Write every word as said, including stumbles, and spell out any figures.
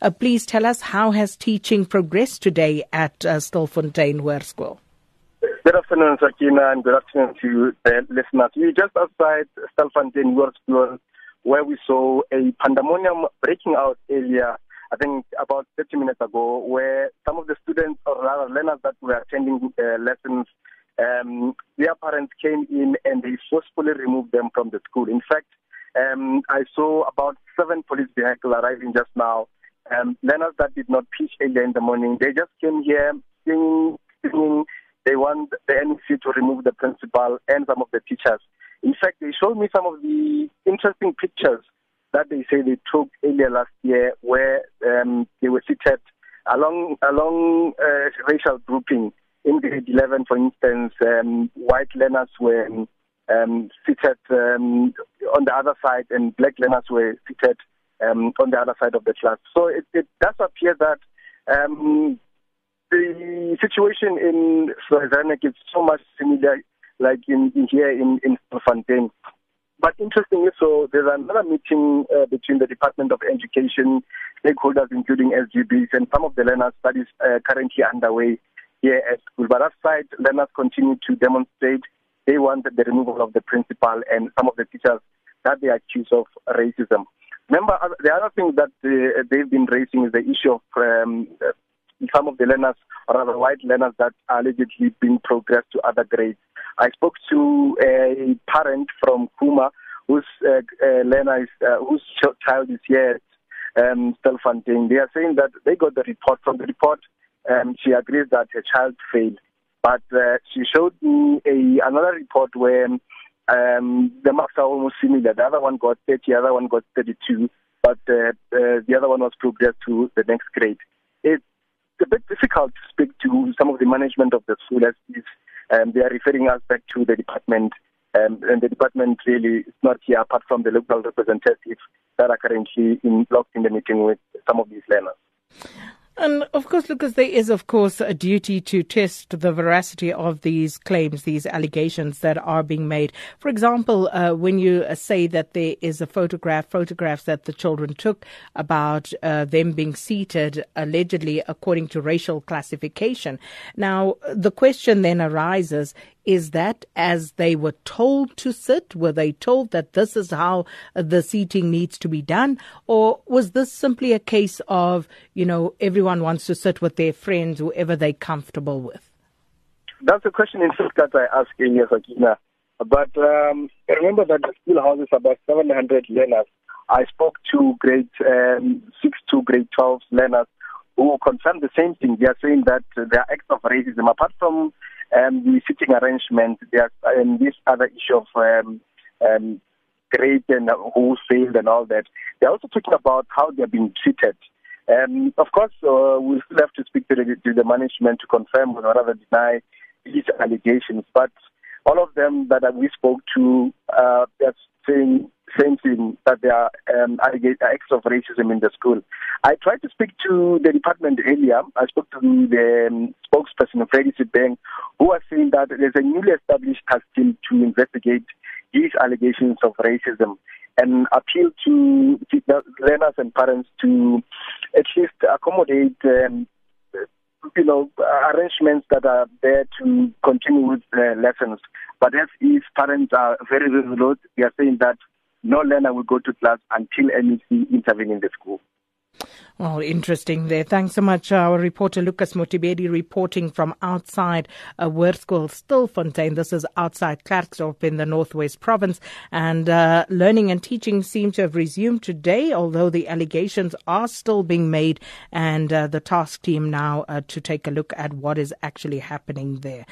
Uh, please tell us, how has teaching progressed today at uh, Stilfontein Hoërskool? Good afternoon, Sakina, and good afternoon to the uh, listeners. We're just outside Stilfontein Hoërskool, where we saw a pandemonium breaking out earlier, I think about thirty minutes ago, where some of the students, or rather learners that were attending uh, lessons, um, their parents came in and they forcefully removed them from the school. In fact, um, I saw about seven police vehicles arriving just now. Um, learners that did not teach earlier in the morning, they just came here singing, singing. They want the M E C to remove the principal and some of the teachers. In fact, they showed me some of the interesting pictures that they say they took earlier last year, where um, they were seated along along uh, racial grouping. In grade eleven, for instance, um, white learners were um, seated um, on the other side, and black learners were seated um, on the other side of the class. So it, it does appear that um, the situation in Slohezarenek is so much similar, like in, in here in, in Stilfontein. But interestingly, so there's another meeting uh, between the Department of Education, stakeholders including S G Bs, and some of the learners that is uh, currently underway here at school. But outside, learners continue to demonstrate. They want the removal of the principal and some of the teachers that they accuse of racism. Remember, the other thing that uh, they've been raising is the issue of um, some of the learners, or rather white learners, that are allegedly being progressed to other grades. I spoke to a parent from Kuma, whose uh, uh, learner is, uh, whose child is here at um, Stilfontein. They are saying that they got the report. From the report, um, she agrees that her child failed. But uh, she showed me a, another report where um, the marks are almost similar. The other one got thirty, the other one got thirty-two, but uh, uh, the other one was progressed to the next grade. It's a bit difficult to speak to some of the management of the school, as is. Um, they are referring us back to the department, um, and the department really is not here apart from the local representatives that are currently in, locked in the meeting with some of these learners. And of course, Lucas, there is of course a duty to test the veracity of these claims, these allegations that are being made. For example, uh, when you uh, say that there is a photograph, photographs that the children took about uh, them being seated allegedly according to racial classification. Now, the question then arises, is that as they were told to sit? Were they told that this is how the seating needs to be done? Or was this simply a case of, you know, everyone wants to sit with their friends, whoever they're comfortable with? That's the question in fact that I asked earlier, Sakina. But um, remember that the school houses about seven hundred learners. I spoke to grade um, six to grade twelve learners who confirmed the same thing. They are saying that there are acts of racism. Apart from Um, the sitting arrangement, there's um, this other issue of um, um, grade and who failed and all that. They're also talking about how they're being treated. Um, of course, uh, we'll still have to speak to the, to the management to confirm or rather deny these allegations. But all of them that we spoke to, uh, they're saying same thing, that there are um, acts of racism in the school. I tried to speak to the department earlier. I spoke to the um, spokesperson of Radice Bank, who was saying that there's a newly established task team to investigate these allegations of racism and appeal to learners and parents to at least accommodate um, you know, arrangements that are there to continue with uh, lessons. But as if parents are very resolute, they are saying that no learner will go to class until M E C intervenes in the school. Well, interesting there. Thanks so much, our reporter Lucas Mothibedi, reporting from outside uh, Hoërskool Stilfontein. This is outside Klersdorp in the Northwest Province. And uh, learning and teaching seem to have resumed today, although the allegations are still being made, and uh, the task team now uh, to take a look at what is actually happening there.